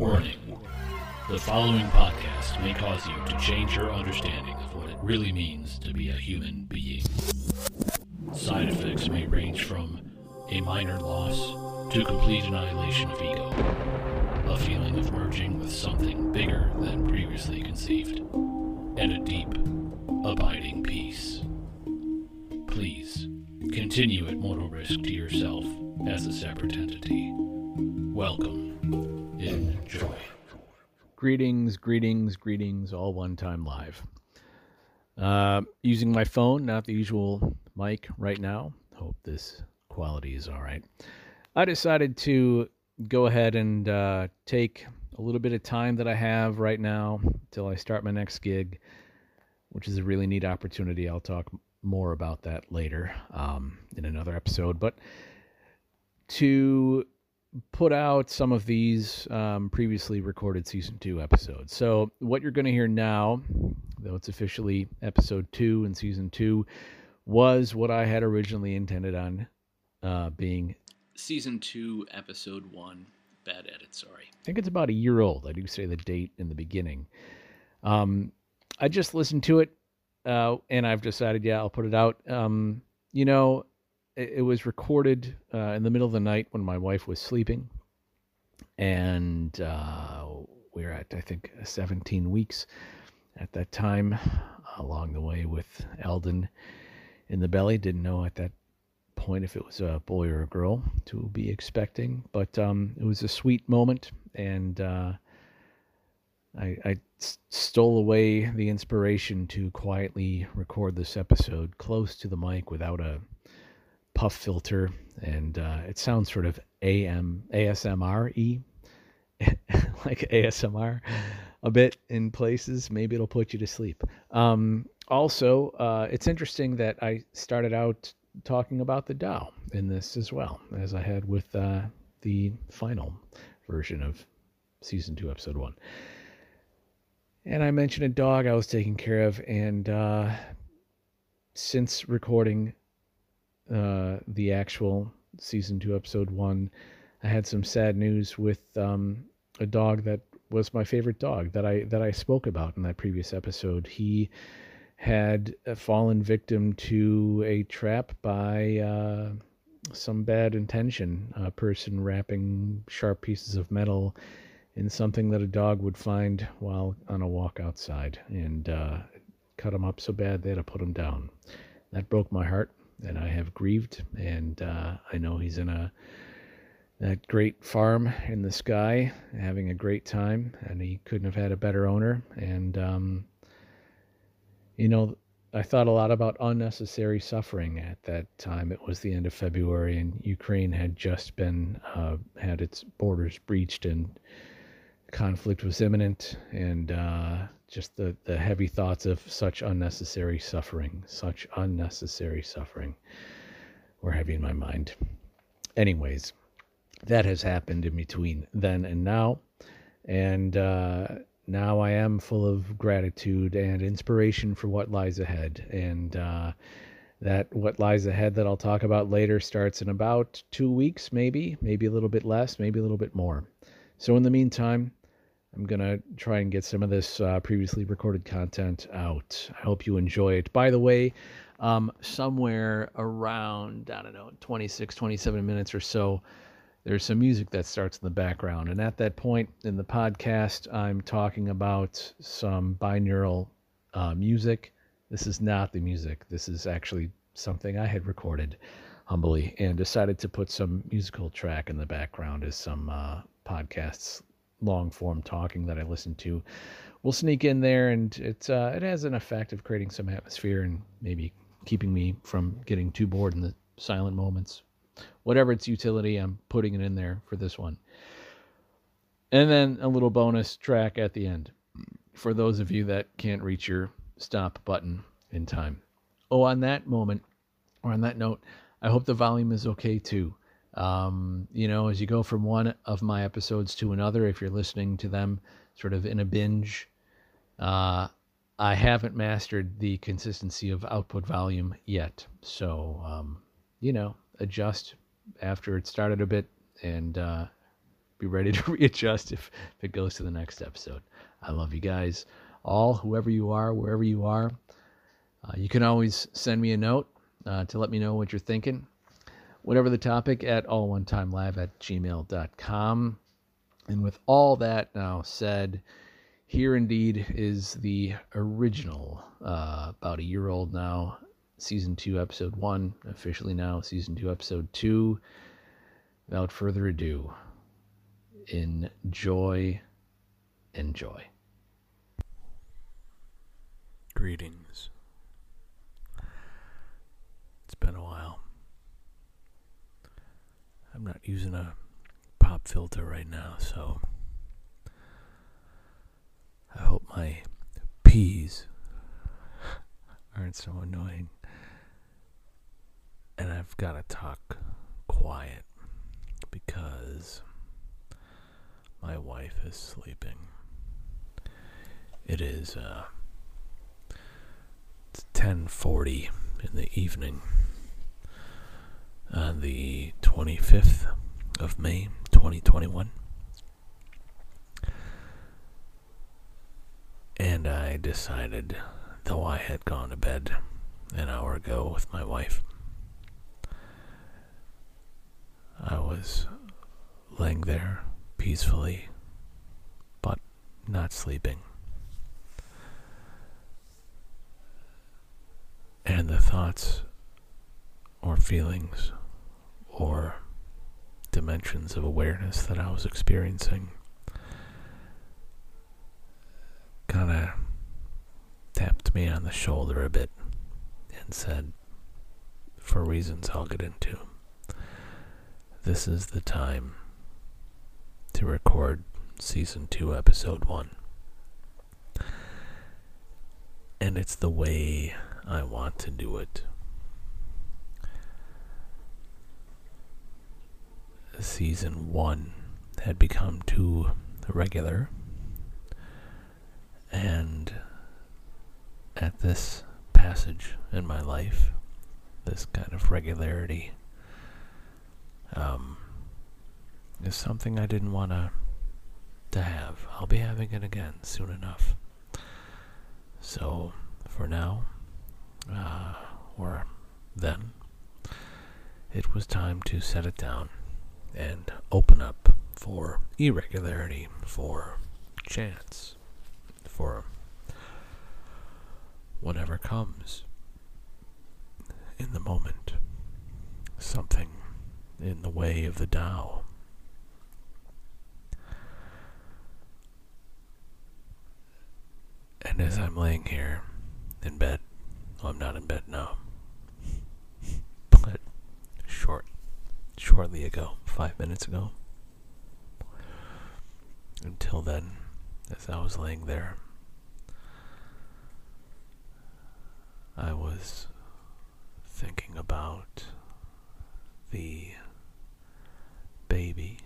Warning. The following podcast may cause you to change your understanding of what it really means to be a human being. Side effects may range from a minor loss to complete annihilation of ego, a feeling of merging with something bigger than previously conceived, and a deep, abiding peace. Please, continue at mortal risk to yourself as a separate entity. Welcome. Enjoy. Greetings, all one time live. Using my phone, not the usual mic right now. Hope this quality is all right. I decided to go ahead and take a little bit of time that I have right now till I start my next gig, which is a really neat opportunity. I'll talk more about that later in another episode, but to put out some of these previously recorded season 2 episodes. So what you're going to hear now, though it's officially episode 2 in season 2, was what I had originally intended on being season 2, episode 1. Bad edit, sorry. I think it's about a year old. I do say the date in the beginning. I just listened to it and I've decided, yeah, I'll put it out. It was recorded in the middle of the night when my wife was sleeping, and we're at, I think, 17 weeks at that time, along the way with Elden in the belly. Didn't know at that point if it was a boy or a girl to be expecting, but it was a sweet moment, and I stole away the inspiration to quietly record this episode close to the mic without a puff filter, and it sounds sort of ASMR-y, like ASMR a bit in places. Maybe it'll put you to sleep. Also, it's interesting that I started out talking about the Tao in this as well, as I had with the final version of season 2, episode 1. And I mentioned a dog I was taking care of, and since recording the actual season 2, episode 1, I had some sad news with a dog that was my favorite dog that I spoke about in that previous episode. He had fallen victim to a trap by some bad intention, a person wrapping sharp pieces of metal in something that a dog would find while on a walk outside, and cut him up so bad they had to put him down. That broke my heart, and I have grieved, and I know he's in that great farm in the sky, having a great time, and he couldn't have had a better owner. And, I thought a lot about unnecessary suffering at that time. It was the end of February, and Ukraine had just been, had its borders breached, and conflict was imminent, and just the heavy thoughts of such unnecessary suffering were heavy in my mind. Anyways, that has happened in between then and now, and now I am full of gratitude and inspiration for what lies ahead, and that what lies ahead that I'll talk about later starts in about 2 weeks, maybe a little bit less, maybe a little bit more. So in the meantime, I'm going to try and get some of this previously recorded content out. I hope you enjoy it. By the way, somewhere around, 26, 27 minutes or so, there's some music that starts in the background. And at that point in the podcast, I'm talking about some binaural music. This is not the music. This is actually something I had recorded humbly and decided to put some musical track in the background as some podcasts, long-form talking that I listen to will sneak in there, and it has an effect of creating some atmosphere and maybe keeping me from getting too bored in the silent moments. Whatever its utility, I'm putting it in there for this one. And then a little bonus track at the end for those of you that can't reach your stop button in time. On that note, I hope the volume is okay too. As you go from one of my episodes to another, if you're listening to them sort of in a binge, I haven't mastered the consistency of output volume yet. So, adjust after it started a bit and, be ready to readjust if it goes to the next episode. I love you guys all, whoever you are, wherever you are. You can always send me a note to let me know what you're thinking. Whatever the topic, at allonetimelive@gmail.com. And with all that now said, here indeed is the original, about a year old now, Season 2, Episode 1, officially now Season 2, Episode 2. Without further ado, enjoy. Greetings. It's been a while. I'm not using a pop filter right now, so I hope my P's aren't so annoying. And I've got to talk quiet because my wife is sleeping. It is 10:40 in the evening on the 25th of May, 2021. And I decided, though I had gone to bed an hour ago with my wife, I was laying there peacefully, but not sleeping. And the thoughts or feelings or dimensions of awareness that I was experiencing kind of tapped me on the shoulder a bit and said, for reasons I'll get into, this is the time to record Season 2, Episode 1. And it's the way I want to do it. Season 1 had become too regular, and at this passage in my life, this kind of regularity is something I didn't want to have. I'll be having it again soon enough. So for now, or then, it was time to set it down and open up for irregularity, for chance, for whatever comes in the moment. Something in the way of the Tao. And as I'm laying here in bed, well, I'm not in bed now, but shortly ago, 5 minutes ago, until then, as I was laying there, I was thinking about the baby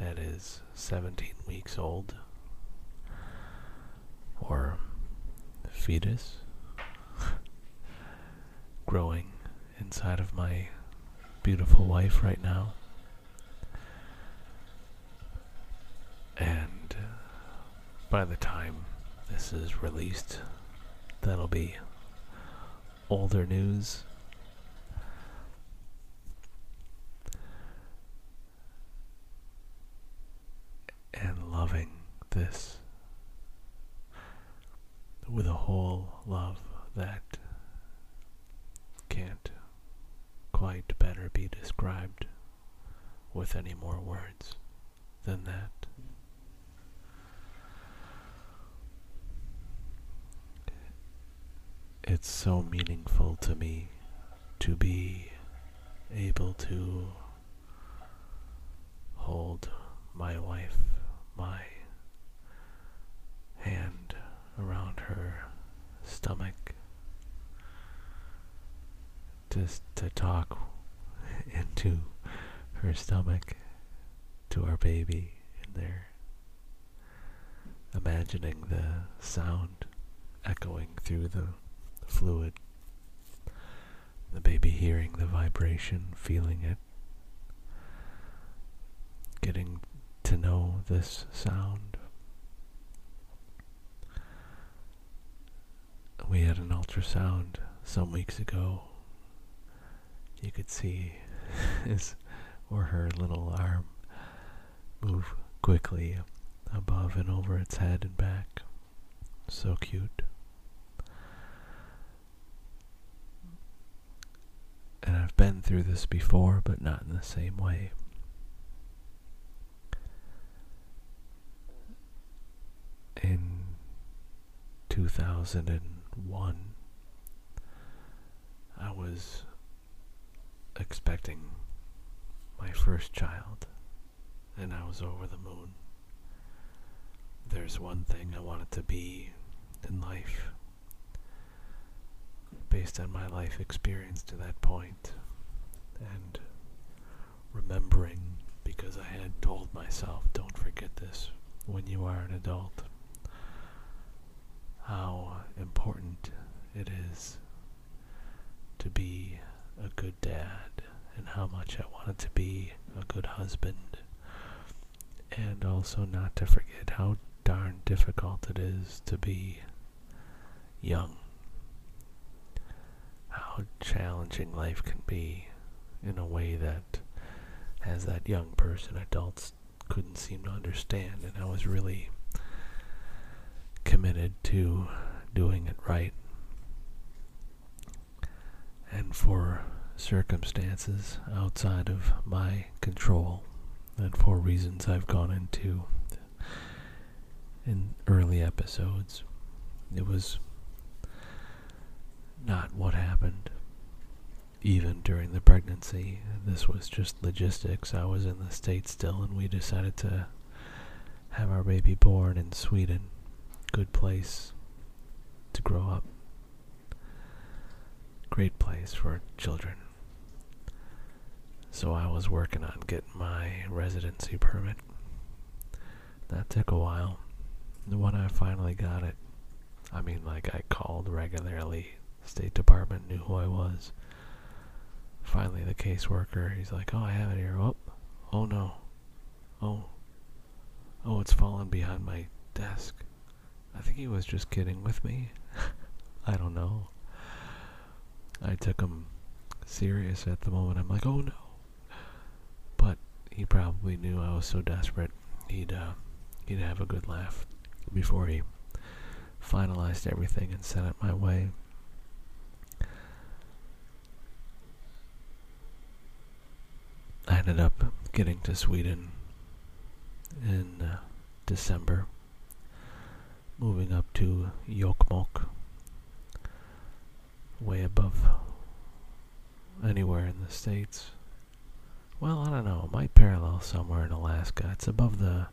that is 17 weeks old, or fetus, growing inside of my beautiful wife right now. And by the time this is released, that'll be older news. And loving this with a whole love that can't quite better be described with any more words than that. It's so meaningful to me to be able to hold my wife, my hand around her stomach, just to talk into her stomach to our baby in there, imagining the sound echoing through the fluid, the baby hearing the vibration, feeling it, getting of this sound. We had an ultrasound some weeks ago. You could see his or her little arm move quickly above and over its head and back. So cute. And I've been through this before, but not in the same way. In 2001, I was expecting my first child, and I was over the moon. There's one thing I wanted to be in life. Based on my life experience to that point, and remembering, because I had told myself, don't forget this when you are an adult, how important it is to be a good dad, and how much I wanted to be a good husband, and also not to forget how darn difficult it is to be young. How challenging life can be in a way that, as that young person, adults couldn't seem to understand, and I was really committed to doing it right. And for circumstances outside of my control, and for reasons I've gone into in early episodes, it was not what happened. Even during the pregnancy, this was just logistics. I was in the States still, and we decided to have our baby born in Sweden. Good place to grow up. Great place for children. So I was working on getting my residency permit. That took a while. And when I finally got it, I mean, like, I called regularly. State Department knew who I was. Finally, the caseworker, he's like, oh, I have it here. Oh, oh no. Oh. Oh, it's fallen behind my desk. I think he was just kidding with me. I don't know. I took him serious at the moment. I'm like, oh no. But he probably knew I was so desperate. He'd have a good laugh before he finalized everything and sent it my way. I ended up getting to Sweden in December, moving up to Jokmok, way above anywhere in the States. Well, I don't know, it might parallel somewhere in Alaska. It's above the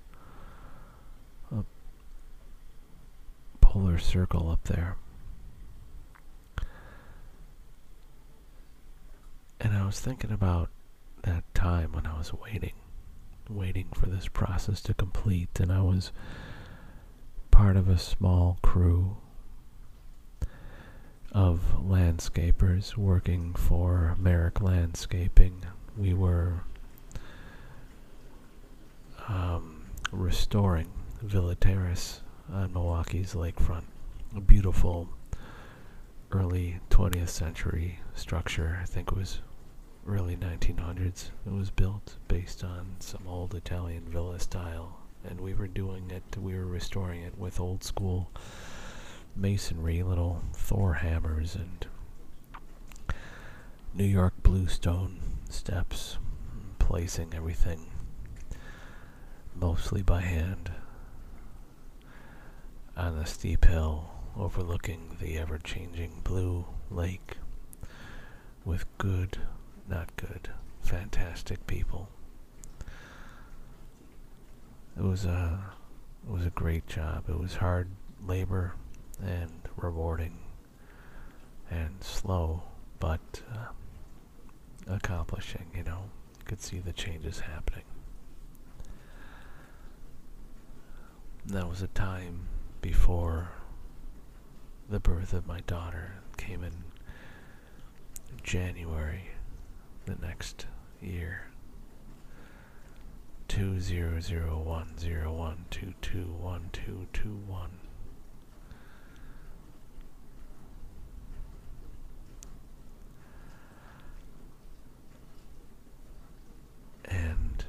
polar circle up there. And I was thinking about that time when I was waiting for this process to complete, and I was part of a small crew of landscapers working for Merrick Landscaping. We were restoring Villa Terrace on Milwaukee's lakefront, a beautiful early 20th century structure. I think it was early 1900s. It was built based on some old Italian villa style, and we were restoring it with old school masonry, little Thor hammers and New York bluestone steps, placing everything mostly by hand on the steep hill overlooking the ever-changing blue lake with good, not good, fantastic people. It was a great job. It was hard labor and rewarding and slow, but accomplishing, you know. You could see the changes happening. And that was a time before the birth of my daughter. It came in January the next year, 200101221221221. And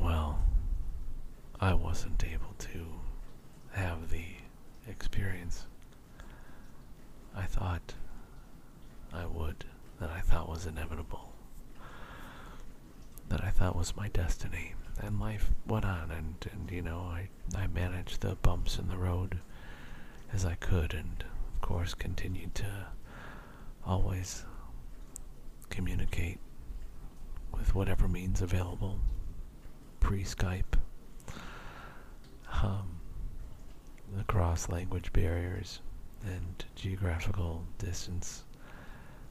well, I wasn't able to have the experience I thought I would, that I thought was inevitable, that I thought was my destiny. And life went on, and you know, I managed the bumps in the road as I could, and of course continued to always communicate with whatever means available, pre-Skype, across language barriers and geographical distance,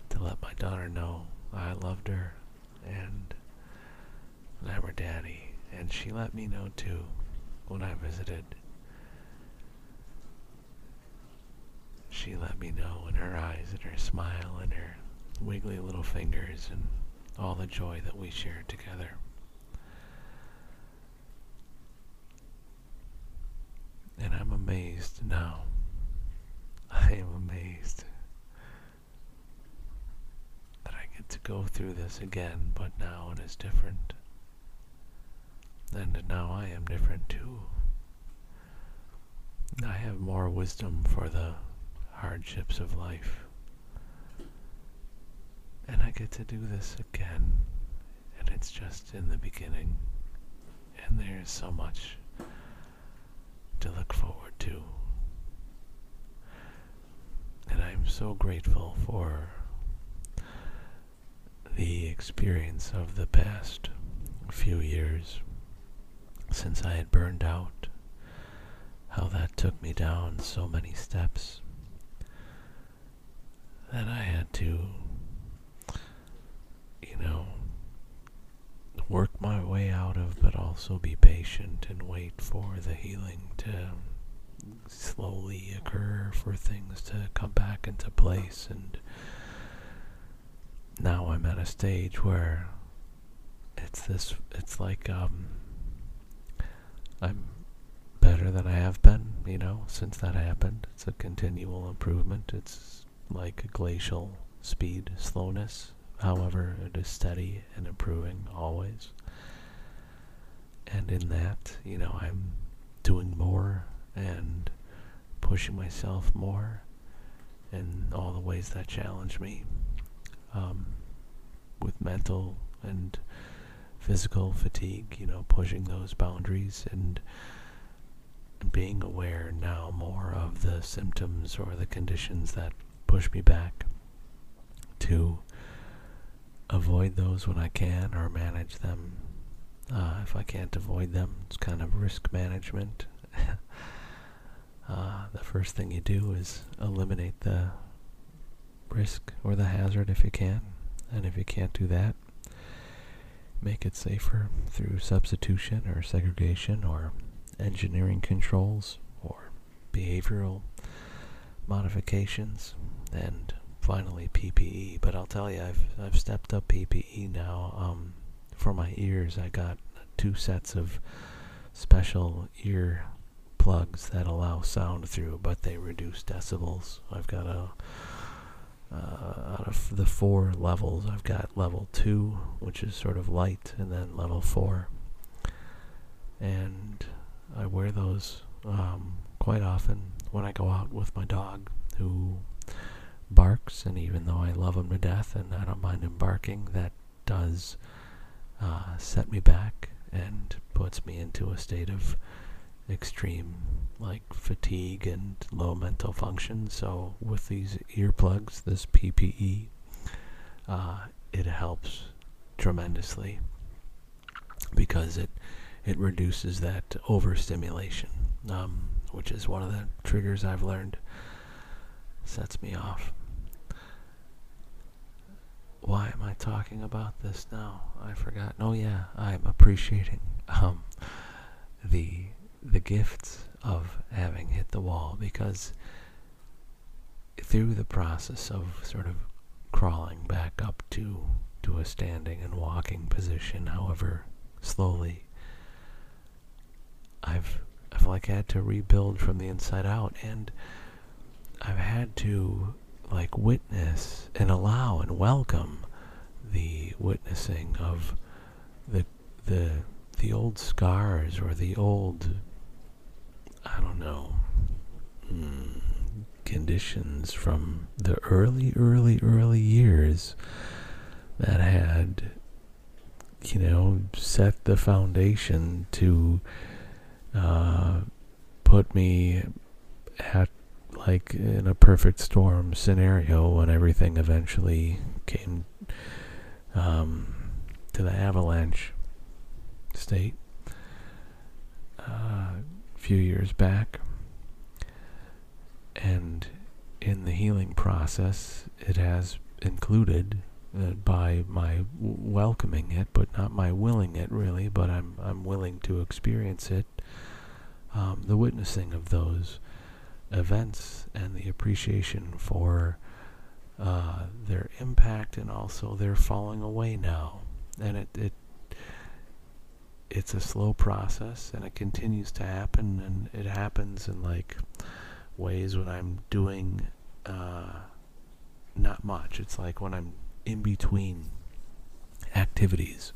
to let my daughter know I loved her and that I'm her daddy. And she let me know too when I visited. She let me know in her eyes and her smile and her wiggly little fingers and all the joy that we shared together. And I'm amazed now. I am amazed that I get to go through this again, but now it is different. And now I am different too. I have more wisdom for the hardships of life. And I get to do this again, and it's just in the beginning. And there's so much to look forward to. And I'm so grateful for the experience of the past few years since I had burned out, how that took me down so many steps that I had to, you know, work my way out of, but also be patient and wait for the healing to slowly occur, for things to come back into place. And now I'm at a stage where it's like I'm better than I have been, you know, since that happened. It's a continual improvement. It's like a glacial speed slowness. However, it is steady and improving always. And in that, you know, I'm doing more and pushing myself more in all the ways that challenge me, with mental and physical fatigue, you know, pushing those boundaries and being aware now more of the symptoms or the conditions that push me back, to avoid those when I can, or manage them if I can't avoid them. It's kind of risk management. The first thing you do is eliminate the risk or the hazard if you can, and if you can't do that, make it safer through substitution or segregation or engineering controls or behavioral modifications, and finally PPE. But I'll tell you, I've stepped up PPE now. For my ears, I got 2 sets of special ear plugs that allow sound through, but they reduce decibels. I've got out of the 4 levels, I've got level 2, which is sort of light, and then level 4. And I wear those quite often when I go out with my dog, who barks, and even though I love him to death and I don't mind him barking, that does set me back and puts me into a state of extreme, like, fatigue and low mental function. So with these earplugs, this PPE, it helps tremendously because it reduces that overstimulation, which is one of the triggers I've learned sets me off. Why am I talking about this now? I forgot. Oh yeah, I'm appreciating the gifts of having hit the wall, because through the process of sort of crawling back up to 2 to a standing and walking position, however slowly. I've like had to rebuild from the inside out, and I've had to like witness and allow and welcome the witnessing of the old scars or the old, I don't know, conditions from the early years that had, you know, set the foundation to put me at like in a perfect storm scenario when everything eventually came to the avalanche state a few years back. And in the healing process, it has included by my welcoming it, but not my willing it really, but I'm willing to experience it, the witnessing of those events and the appreciation for their impact and also their falling away now. And it's a slow process, and it continues to happen, and it happens in like ways when I'm doing not much. It's like when I'm in between activities.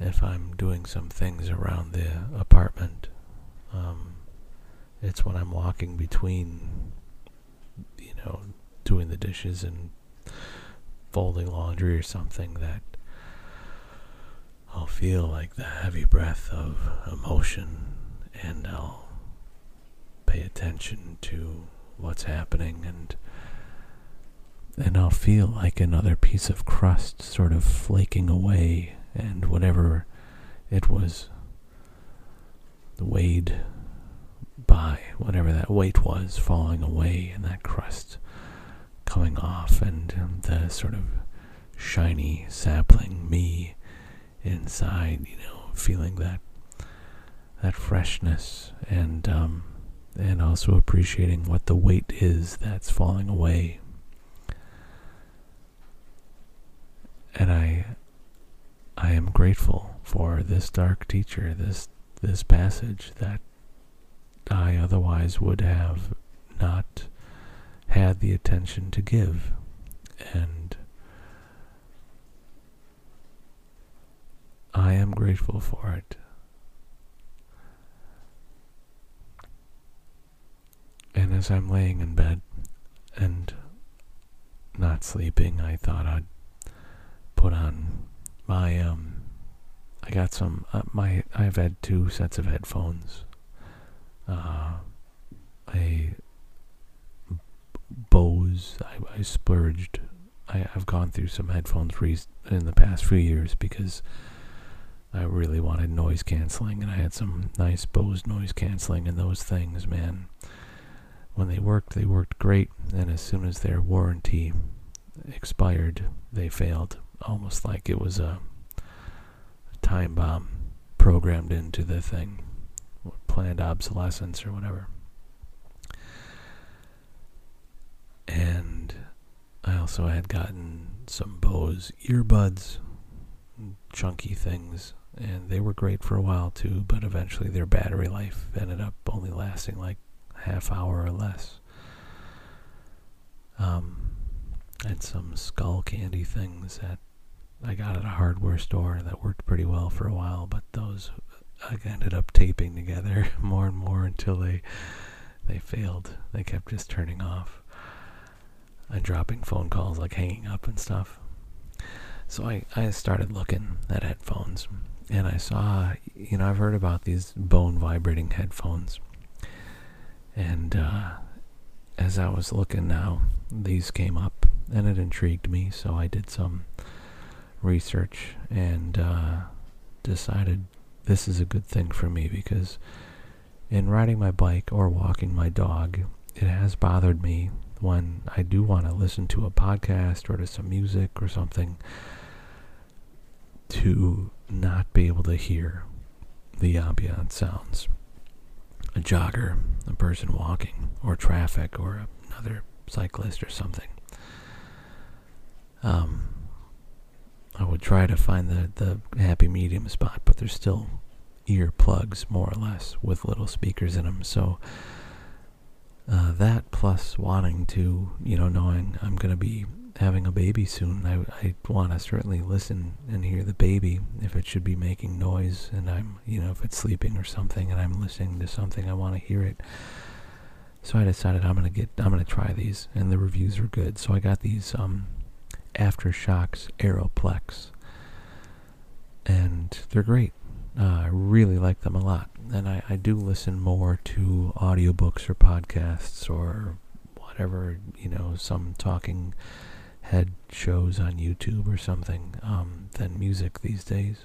If I'm doing some things around the apartment, it's when I'm walking between, you know, doing the dishes and folding laundry or something that I'll feel like the heavy breath of emotion, and I'll pay attention to what's happening, and I'll feel like another piece of crust sort of flaking away, and whatever it was weighed by, whatever that weight was, falling away, and that crust coming off, and the sort of shiny sapling me inside, you know, feeling that freshness, and also appreciating what the weight is that's falling away. And I am grateful for this dark teacher, this passage that I otherwise would have not had the attention to give. And I am grateful for it. And as I'm laying in bed and not sleeping, I thought I'd put on my, I got some, I've had 2 sets of headphones, a Bose, I splurged, I've gone through some headphones in the past few years because I really wanted noise canceling, and I had some nice Bose noise canceling, and those things, man, when they worked great, and as soon as their warranty expired, they failed, almost like it was a time bomb programmed into the thing, or planned obsolescence or whatever. And I also had gotten some Bose earbuds, chunky things, and they were great for a while too, but eventually their battery life ended up only lasting like half hour or less. And some skull candy things that I got at a hardware store that worked pretty well for a while, but those I ended up taping together more and more until they failed. They kept just turning off and dropping phone calls, like hanging up and stuff. So I started looking at headphones, and I saw, you know, I've heard about these bone vibrating headphones. And as I was looking now, these came up, and it intrigued me, so I did some research and decided this is a good thing for me, because in riding my bike or walking my dog, it has bothered me when I do want to listen to a podcast or to some music or something to not be able to hear the ambient sounds. A jogger, a person walking, or traffic, or another cyclist or something. try to find the happy medium spot, but they're still ear plugs, more or less, with little speakers in them. So that plus wanting to, knowing I'm going to be having a baby soon, I want to certainly listen and hear the baby if it should be making noise, and I'm, if it's sleeping or something, and I'm listening to something, I want to hear it. So I decided I'm gonna try these, and the reviews were good. So I got these Aftershokz Aeropex, and they're great. I really like them a lot, and I do listen more to audiobooks or podcasts or whatever, some talking head shows on YouTube or something than music these days,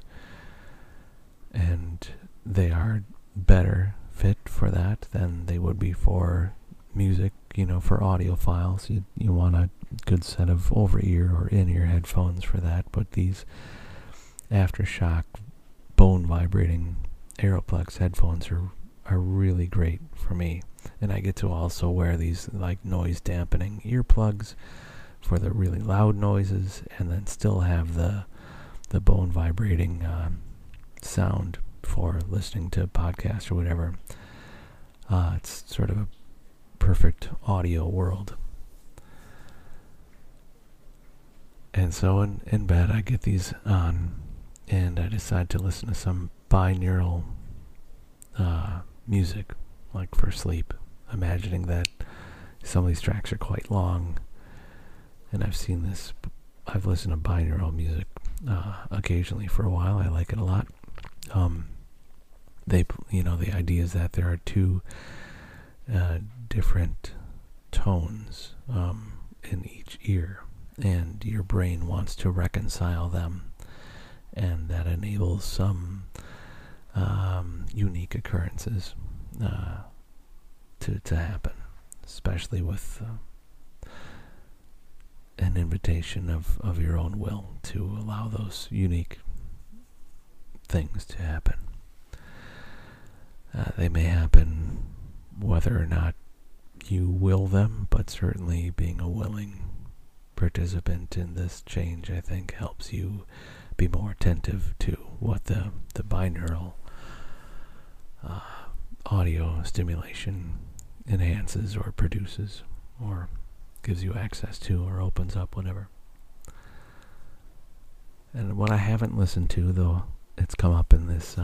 and they are better fit for that than they would be for music. For audiophiles, you want a good set of over-ear or in-ear headphones for that, but these Aftershock bone-vibrating Aeroplex headphones are really great for me, and I get to also wear these like noise-dampening earplugs for the really loud noises, and then still have the bone-vibrating sound for listening to podcasts or whatever. It's sort of a perfect audio world. And so in bed I get these on, and I decide to listen to some binaural music, like for sleep, imagining that some of these tracks are quite long, and I've listened to binaural music occasionally for a while. I like it a lot. The idea is that there are two different tones in each ear, and your brain wants to reconcile them, and that enables some unique occurrences to happen, especially with an invitation of your own will to allow those unique things to happen. They may happen whether or not you will them, but certainly being a willing participant in this change, I think, helps you be more attentive to what the binaural audio stimulation enhances or produces or gives you access to or opens up, whatever. And what I haven't listened to, though it's come up in this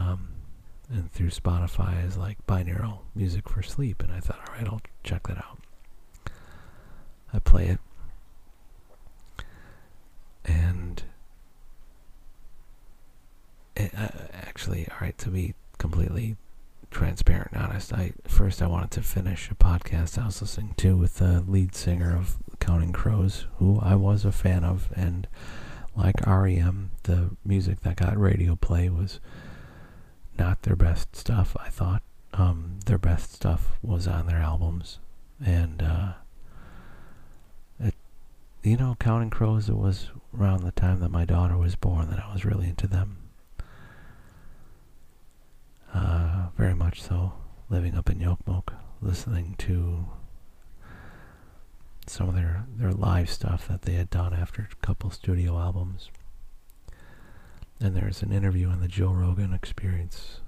and through Spotify, is like binaural music for sleep, and I thought, alright, I'll check that out. I play it, and actually, alright, to be completely transparent and honest, I wanted to finish a podcast I was listening to with the lead singer of Counting Crows, who I was a fan of, and like R.E.M., the music that got radio play was not their best stuff, I thought. Their best stuff was on their albums, and Counting Crows, it was around the time that my daughter was born that I was really into them. Very much so, living up in Jokmok, listening to some of their live stuff that they had done after a couple studio albums. And there's an interview on the Joe Rogan Experience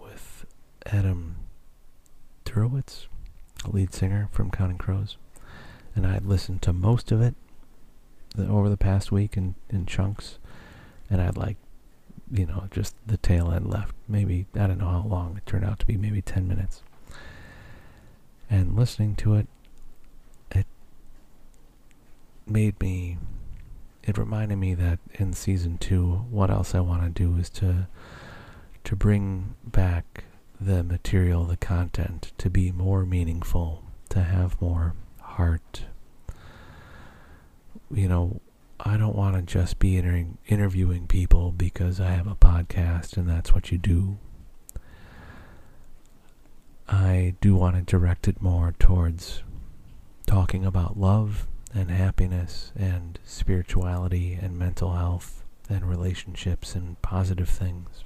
with Adam Duritz, lead singer from Counting Crows, and I had listened to most of it over the past week in chunks, and I'd like, just the tail end left, maybe, I don't know how long, it turned out to be maybe 10 minutes, and listening to it, it reminded me that in season 2, what else I want to do is to bring back the material, the content, to be more meaningful, to have more heart. I don't want to just be interviewing people because I have a podcast and that's what you do. I do want to direct it more towards talking about love and happiness and spirituality and mental health and relationships and positive things.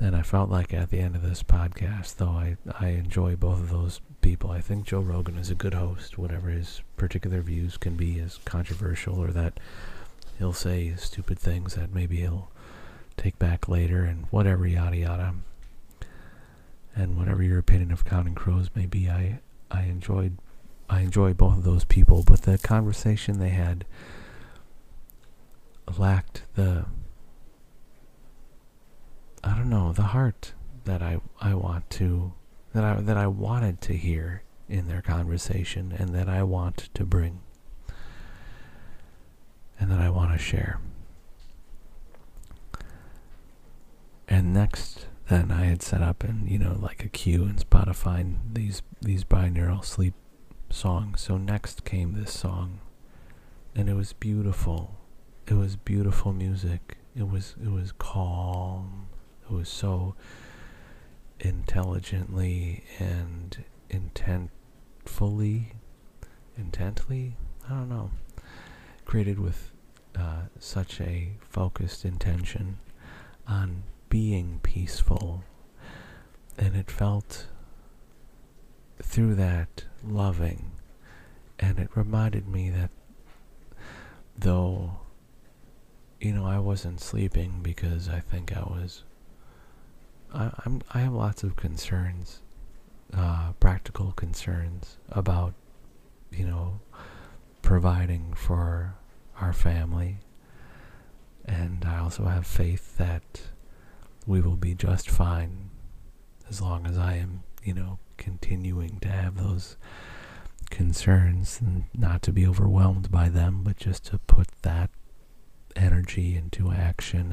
And I felt like at the end of this podcast, though I enjoy both of those people, I think Joe Rogan is a good host, whatever his particular views can be, as controversial or that he'll say stupid things that maybe he'll take back later and whatever, yada yada. And whatever your opinion of Counting Crows may be, I enjoy both of those people, but the conversation they had lacked the, I don't know, the heart that I wanted to hear in their conversation, and that I want to bring, and that I want to share. And next, then I had set up and, you know, like a queue in Spotify and these binaural sleep songs. So next came this song, and it was beautiful. It was beautiful music. It was calm. It was so intelligently and intently, I don't know, created with such a focused intention on being peaceful, and it felt through that loving, and it reminded me that though, you know, I wasn't sleeping because I think I was, I have lots of concerns, practical concerns about, you know, providing for our family, and I also have faith that we will be just fine as long as I am, you know, continuing to have those concerns and not to be overwhelmed by them, but just to put that energy into action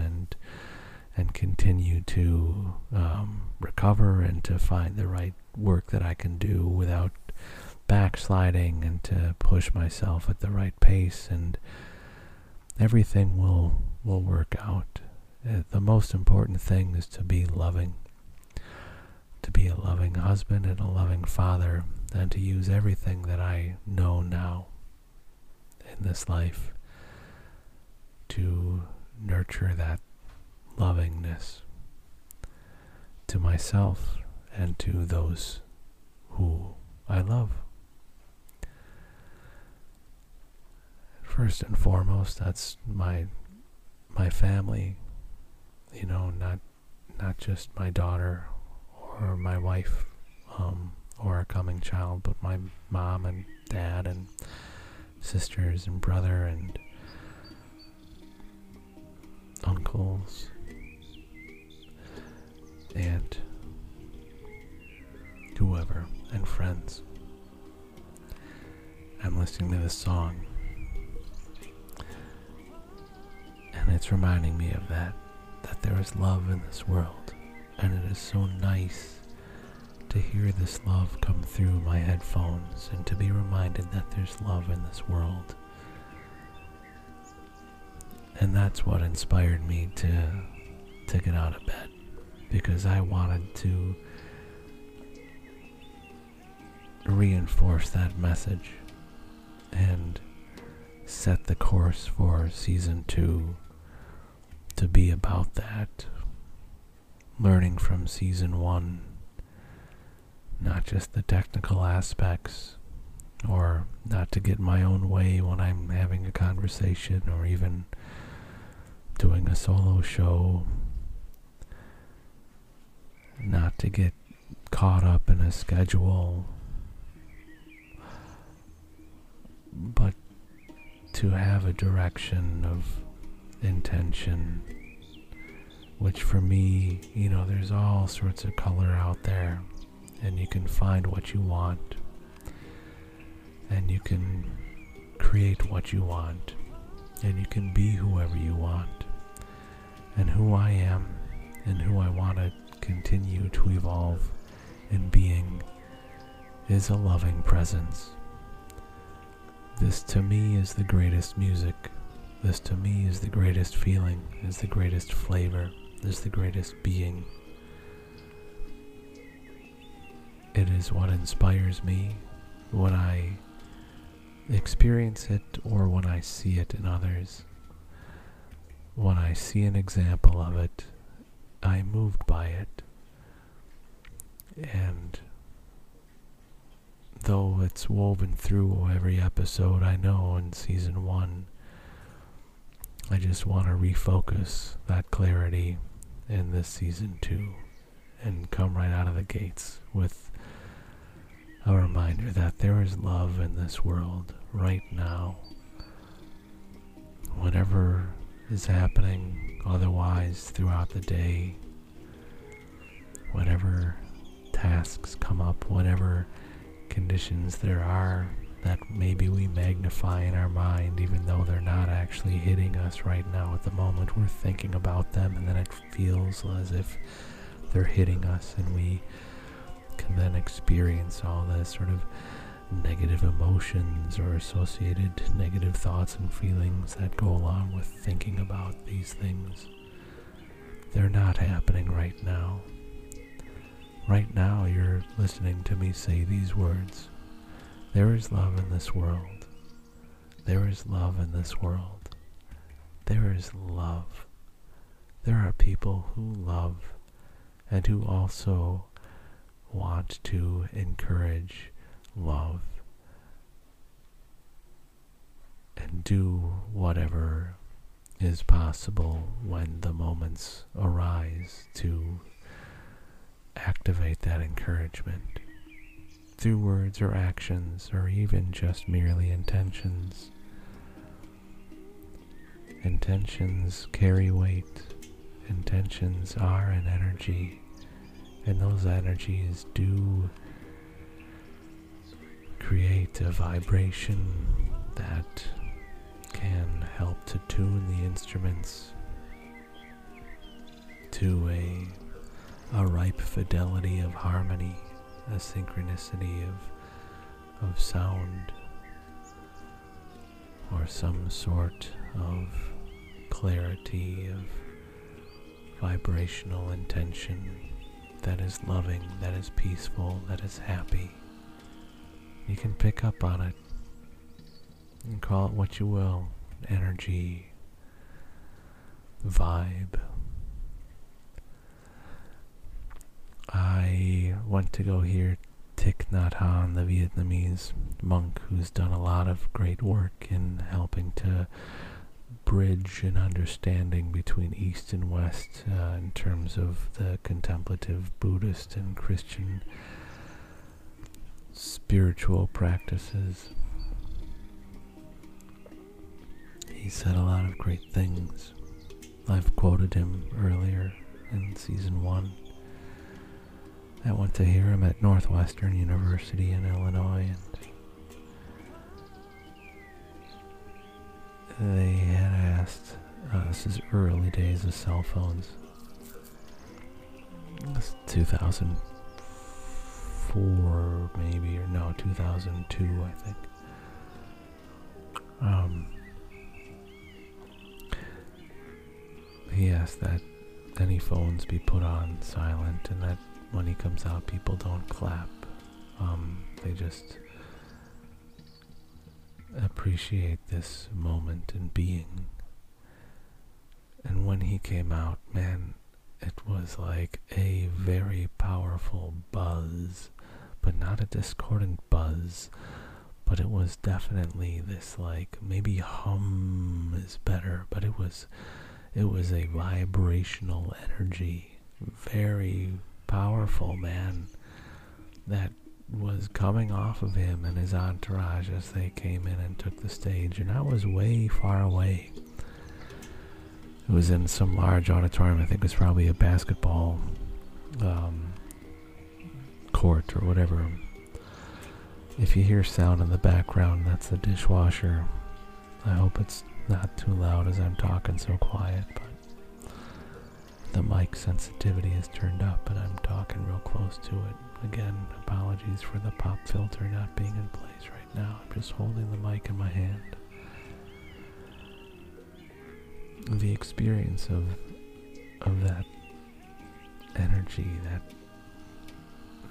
and continue to recover and to find the right work that I can do without backsliding, and to push myself at the right pace, and everything will work out. The most important thing is to be loving, to be a loving husband and a loving father, and to use everything that I know now in this life to nurture that lovingness to myself and to those who I love. First and foremost, that's my family. You know, not just my daughter or my wife or a coming child, but my mom and dad and sisters and brother and uncles, aunt, whoever, and friends. I'm listening to this song, and it's reminding me of that there is love in this world, and it is so nice to hear this love come through my headphones and to be reminded that there's love in this world. And that's what inspired me to get out of bed, because I wanted to reinforce that message and set the course for season 2 to be about that, learning from season 1, not just the technical aspects, or not to get my own way when I'm having a conversation or even doing a solo show, not to get caught up in a schedule, but to have a direction of intention, which for me, you know, there's all sorts of color out there, and you can find what you want, and you can create what you want, and you can be whoever you want. And who I am and who I want to continue to evolve in being is a loving presence. This to me is the greatest music. This to me is the greatest feeling, is the greatest flavor, is the greatest being. It is what inspires me when I experience it or when I see it in others. When I see an example of it, I'm moved by it. And though it's woven through every episode, I know in season 1, I just want to refocus that clarity in this season too, and come right out of the gates with a reminder that there is love in this world right now. Whatever is happening otherwise throughout the day, whatever tasks come up, whatever conditions there are that maybe we magnify in our mind, even though they're not actually hitting us right now at the moment, we're thinking about them, and then it feels as if they're hitting us, and we can then experience all the sort of negative emotions or associated negative thoughts and feelings that go along with thinking about these things. They're not happening right now. Right now you're listening to me say these words. There is love in this world. There is love in this world. There is love. There are people who love and who also want to encourage love and do whatever is possible when the moments arise to activate that encouragement through words or actions or even just merely intentions. Intentions carry weight. Intentions are an energy, and those energies do create a vibration that can help to tune the instruments to a ripe fidelity of harmony, a synchronicity of sound, or some sort of clarity of vibrational intention that is loving, that is peaceful, that is happy. You can pick up on it and call it what you will: energy, vibe. I went to go hear Thich Nhat Hanh, the Vietnamese monk who's done a lot of great work in helping to bridge an understanding between East and West in terms of the contemplative Buddhist and Christian spiritual practices. He said a lot of great things. I've quoted him earlier in season 1. I went to hear him at Northwestern University in Illinois, and they had asked, this is early days of cell phones, it's 2004 maybe, or no, 2002 I think. He asked that any phones be put on silent, and that when he comes out people don't clap, they just appreciate this moment in being. And when he came out, man, it was like a very powerful buzz, but not a discordant buzz, but it was definitely this, like, maybe hum is better, but it was a vibrational energy, very powerful, man, that was coming off of him and his entourage as they came in and took the stage. And I was way far away. It was in some large auditorium. I think it was probably a basketball court or whatever. If you hear sound in the background, that's the dishwasher. I hope it's not too loud as I'm talking so quiet, but the mic sensitivity is turned up and I'm talking real close to it. Again, apologies for the pop filter not being in place right now. I'm just holding the mic in my hand. The experience of that energy, that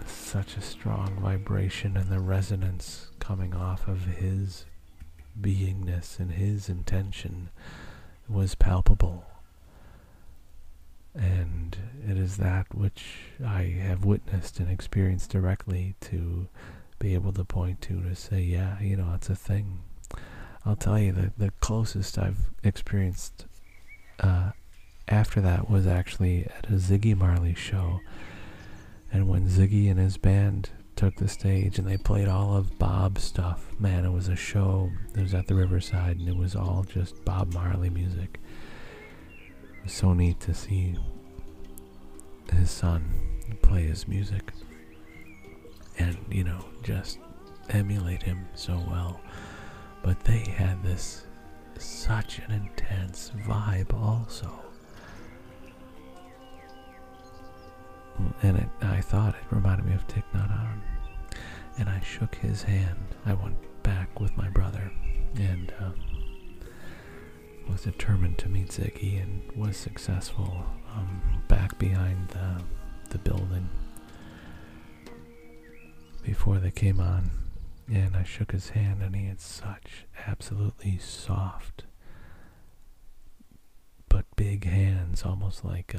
such a strong vibration, and the resonance coming off of his beingness and his intention was palpable. And it is that which I have witnessed and experienced directly to be able to point to say, yeah, you know, it's a thing. I'll tell you, the closest I've experienced after that was actually at a Ziggy Marley show. And when Ziggy and his band took the stage and they played all of Bob's stuff, man, it was a show. It was at the Riverside, and it was all just Bob Marley music. It was so neat to see his son play his music and, you know, just emulate him so well. But they had this such an intense vibe also, and I thought it reminded me of Thich Nhat Hanh. And I shook his hand. I went back with my brother and was determined to meet Ziggy, and was successful. Back behind the building before they came on, and I shook his hand, and he had such absolutely soft but big hands, almost like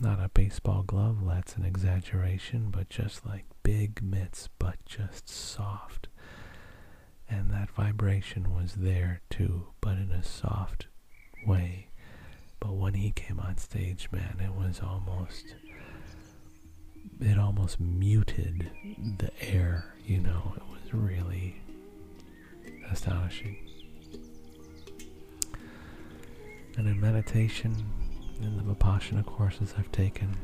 not a baseball glove, that's an exaggeration, but just like big mitts, but just soft. And that vibration was there too, but in a soft way. But when he came on stage, man, it almost muted the air, you know. It was really astonishing. And in meditation, in the Vipassana courses I've taken,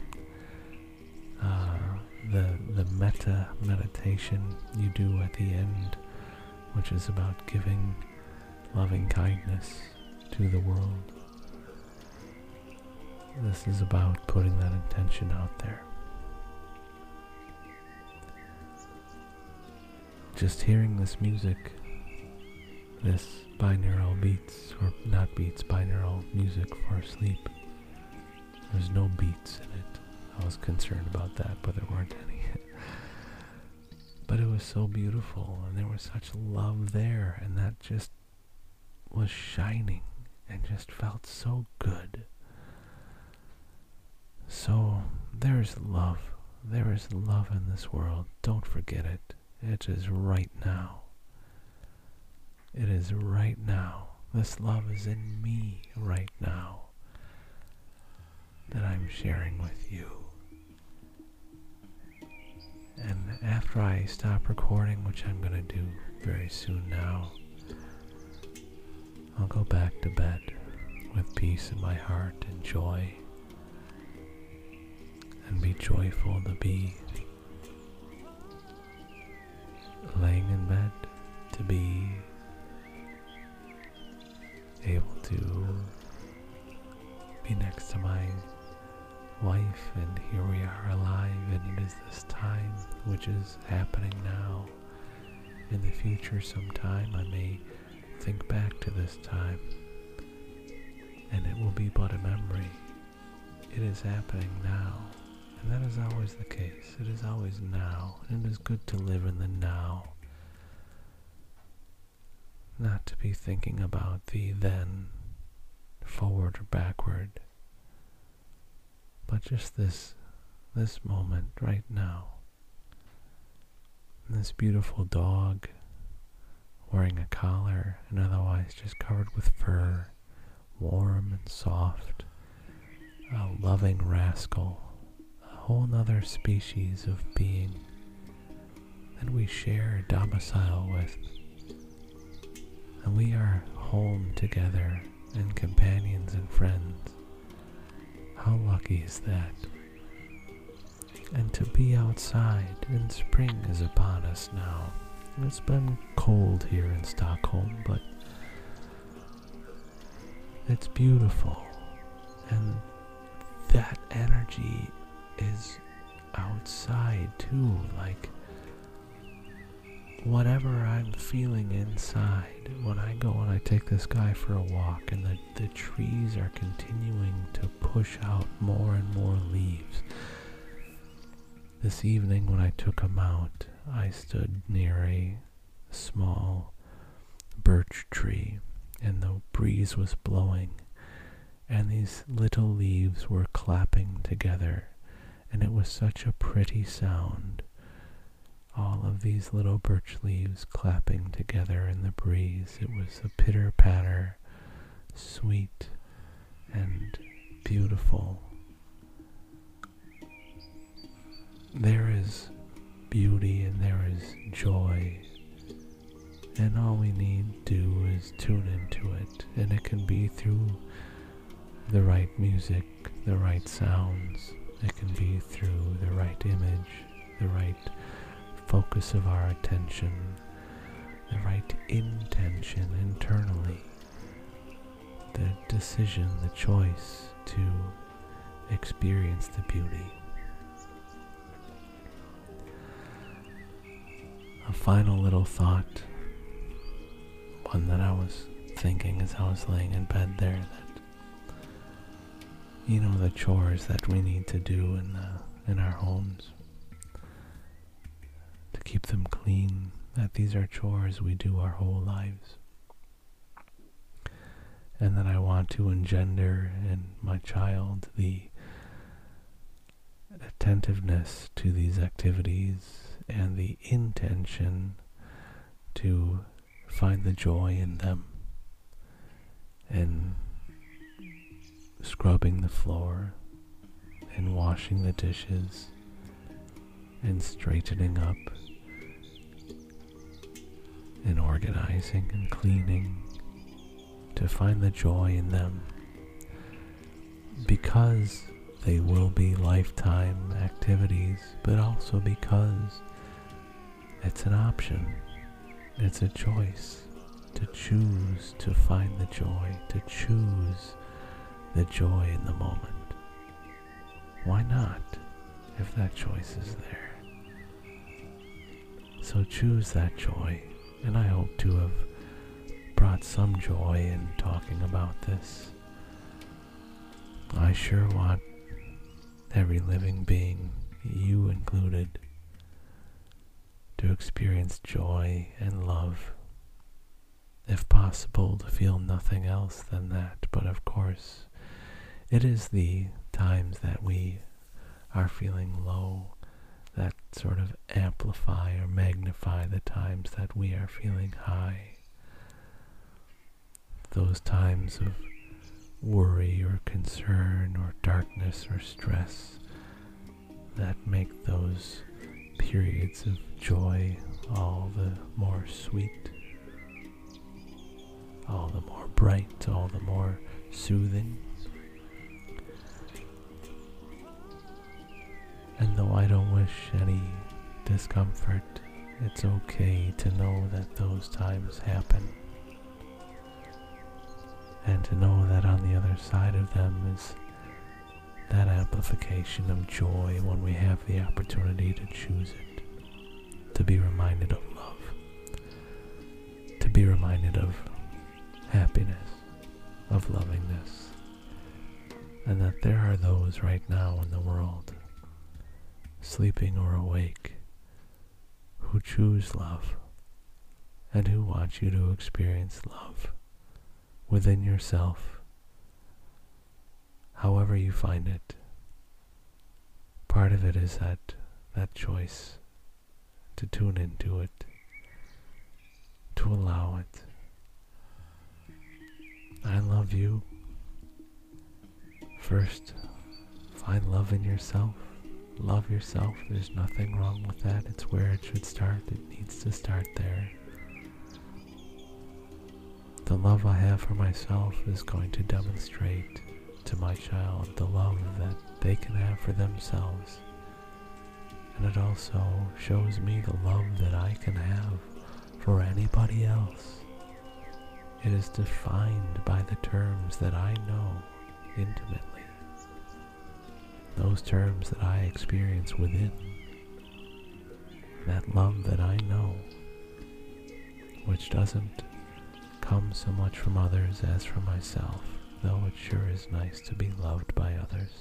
the metta meditation you do at the end, which is about giving loving kindness to the world. This is about putting that intention out there. Just hearing this music, this binaural beats, or not beats, binaural music for sleep. There's no beats in it. I was concerned about that, but there weren't any. But it was so beautiful, and there was such love there, and that just was shining, and just felt so good. So, there is love in this world, don't forget it. It is right now. It is right now. This love is in me right now, that I'm sharing with you. And after I stop recording, which I'm gonna do very soon now, I'll go back to bed with peace in my heart and joy, and be joyful to be laying in bed, to be able to be next to my wife, and here we are alive, and it is this time, which is happening now. In the future sometime I may think back to this time, and it will be but a memory. It is happening now, and that is always the case. It is always now, and it is good to live in the now, not to be thinking about the then, forward or backward, but just this moment right now. And this beautiful dog, wearing a collar and otherwise just covered with fur, warm and soft, a loving rascal, a whole nother species of being that we share a domicile with, and we are home together, and companions and friends. How lucky is that? And to be outside, and spring is upon us now. It's been cold here in Stockholm, but it's beautiful, and that energy is outside too. Like, whatever I'm feeling inside, when I go and I take this guy for a walk, and the trees are continuing to push out more and more leaves. This evening when I took him out, I stood near a small birch tree, and the breeze was blowing, and these little leaves were clapping together, and it was such a pretty sound. all of these little birch leaves clapping together in the breeze. It was a pitter-patter, sweet and beautiful. There is beauty and there is joy, and all we need to do is tune into it, and it can be through the right music, the right sounds, it can be through the right image, the right focus of our attention, the right intention internally, the decision, the choice to experience the beauty. A final little thought, one that I was thinking as I was laying in bed there, that, you know, the chores that we need to do in our homes, to keep them clean, that these are chores we do our whole lives, and that I want to engender in my child the attentiveness to these activities and the intention to find the joy in them. In scrubbing the floor, in washing the dishes, in straightening up, in organizing and cleaning, to find the joy in them, because they will be lifetime activities, but also because it's an option, it's a choice to choose to find the joy, to choose the joy in the moment. Why not, if that choice is there? So choose that joy, and I hope to have brought some joy in talking about this. I sure want every living being, you included, to experience joy and love. If possible, to feel nothing else than that. But of course, it is the times that we are feeling low that sort of amplify or magnify the times that we are feeling high. Those times of worry or concern or darkness or stress that make those periods of joy all the more sweet, all the more bright, all the more soothing. And though I don't wish any discomfort, it's okay to know that those times happen, and to know that on the other side of them is that amplification of joy when we have the opportunity to choose it, to be reminded of love, to be reminded of happiness, of lovingness, and that there are those right now in the world, sleeping or awake, who choose love and who want you to experience love within yourself, however you find it. Part of it is that choice to tune into it, to allow it. I love you. First, find love in yourself. Love yourself. There's nothing wrong with that. It's where it should start. It needs to start there. The love I have for myself is going to demonstrate to my child the love that they can have for themselves. And it also shows me the love that I can have for anybody else. It is defined by the terms that I know intimately, those terms that I experience within, that love that I know, which doesn't come so much from others as from myself, though it sure is nice to be loved by others,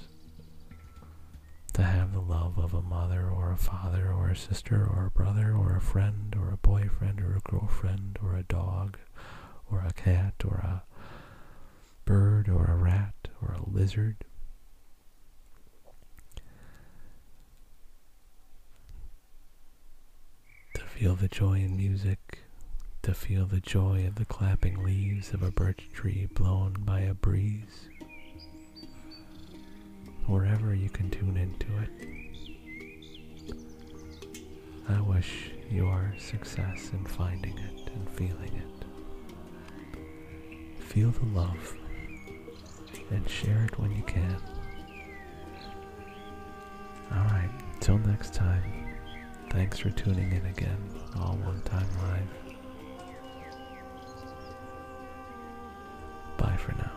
to have the love of a mother or a father or a sister or a brother or a friend or a boyfriend or a girlfriend or a dog or a cat or a bird or a rat or a lizard. feel the joy in music, to feel the joy of the clapping leaves of a birch tree blown by a breeze. Wherever you can tune into it, I wish your success in finding it and feeling it. Feel the love and share it when you can. Alright, till next time, thanks for tuning in again, all one time live. Bye for now.